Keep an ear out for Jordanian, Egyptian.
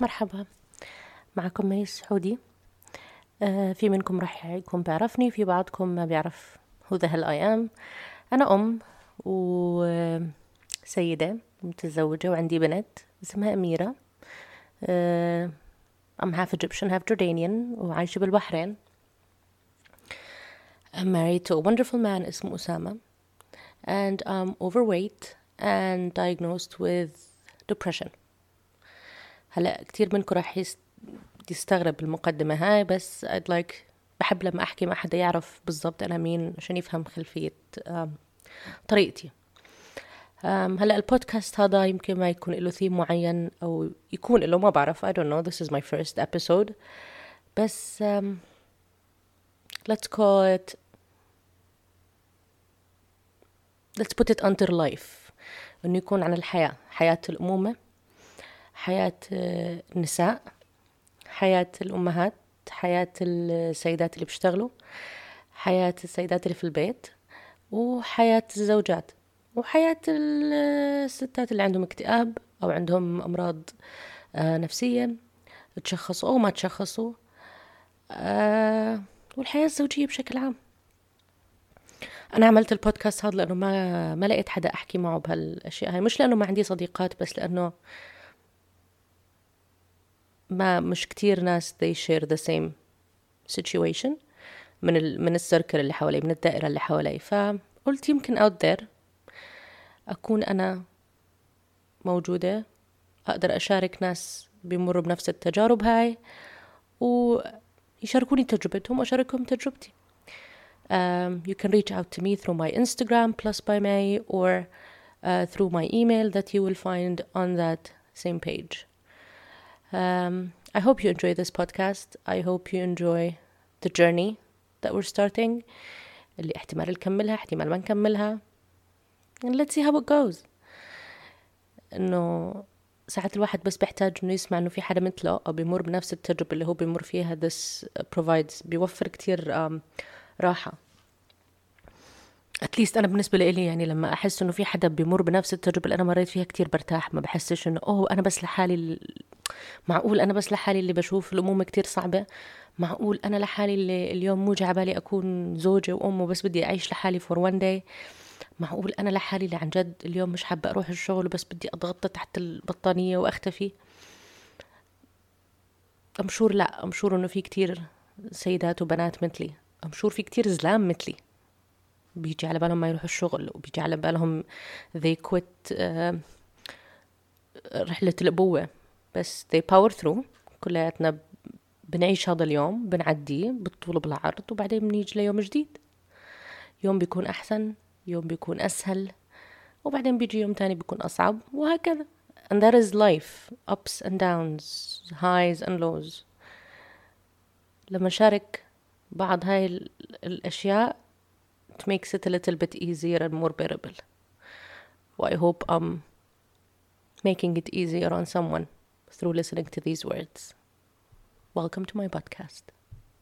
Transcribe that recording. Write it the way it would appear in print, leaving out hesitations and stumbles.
مرحبا، معكم ميس سعودي. في منكم راح يكون بيعرفني، في بعضكم ما بيعرف who the hell I am. أنا أم وسيدة متزوجة وعندي بنت اسمها أميرة. I'm half Egyptian, half Jordanian وعايشة بالبحرين. I'm married to a wonderful man اسمه أسامة, and I'm overweight and diagnosed with depression. هلأ كتير منكم راح يستغرب المقدمة هاي, بس I'd like بحب لما أحكي مع حدا يعرف بالضبط أنا مين عشان يفهم خلفية طريقتي. هلأ البودكاست هذا يمكن ما يكون له ثيم معين أو يكون له, ما بعرف, I don't know, this is my first episode, بس let's put it under life, إنه يكون عن الحياة, حياة الأمومة, حياة النساء, حياة الأمهات, حياة السيدات اللي بيشتغلوا, حياة السيدات اللي في البيت, وحياة الزوجات, وحياة الستات اللي عندهم اكتئاب أو عندهم أمراض نفسية, تشخصوا أو ما تشخصوا, والحياة الزوجية بشكل عام. أنا عملت البودكاست هذا لأنه ما لقيت حدا أحكي معه بهالأشياء هاي, مش لأنه ما عندي صديقات, بس لأنه ما مش كتير ناس they share the same situation من السيركل اللي حوالي, من الدائرة اللي حوالي, فقلت يمكن out there أكون أنا موجودة, أقدر أشارك ناس بيمروا بنفس التجارب هاي ويشاركوني تجربتهم وأشاركهم تجربتي. You can reach out to me through my Instagram plus by May, or through my email that you will find on that same page. I hope you enjoy this podcast. I hope you enjoy the journey that we're starting, اللي احتمال نكملها احتمال ما نكملها, and let's see how it goes. إنه ساعات الواحد بس بيحتاج إنه يسمع إنه في حدا مثله أو بيمر بنفس التجربة اللي هو بيمر فيها. this provides, بيوفر كتير راحة, at least أنا بالنسبة لي, يعني لما أحس إنه في حدا بيمر بنفس التجربة اللي أنا مريت فيها كتير برتاح. ما بحسش إنه أنا بس لحالي, معقول أنا بس لحالي اللي بشوف الأمومة كتير صعبة, معقول أنا لحالي اللي اليوم موجع على بالي أكون زوجة وأم وبس بدي أعيش لحالي for one day, معقول أنا لحالي اللي عن جد اليوم مش حابة أروح الشغل وبس بدي أضغط تحت البطانية وأختفي. أمشور إنه في كتير سيدات وبنات مثلي, أمشور في كتير زلام مثلي بيجي على بالهم ما يروحوا الشغل, وبيجي على بالهم they quit رحلة الأبوة, بس they power through. كلياتنا بنعيش هذا اليوم, بنعديه بالطول وبالعرض, وبعدين بنيجي ليوم جديد, يوم بيكون أحسن, يوم بيكون أسهل, وبعدين بيجي يوم تاني بيكون أصعب, وهكذا. and that is life, ups and downs, highs and lows. لما شارك بعض هاي الأشياء it makes it a little bit easier and more bearable. well, I hope I'm making it easier on someone through listening to these words. Welcome to my podcast.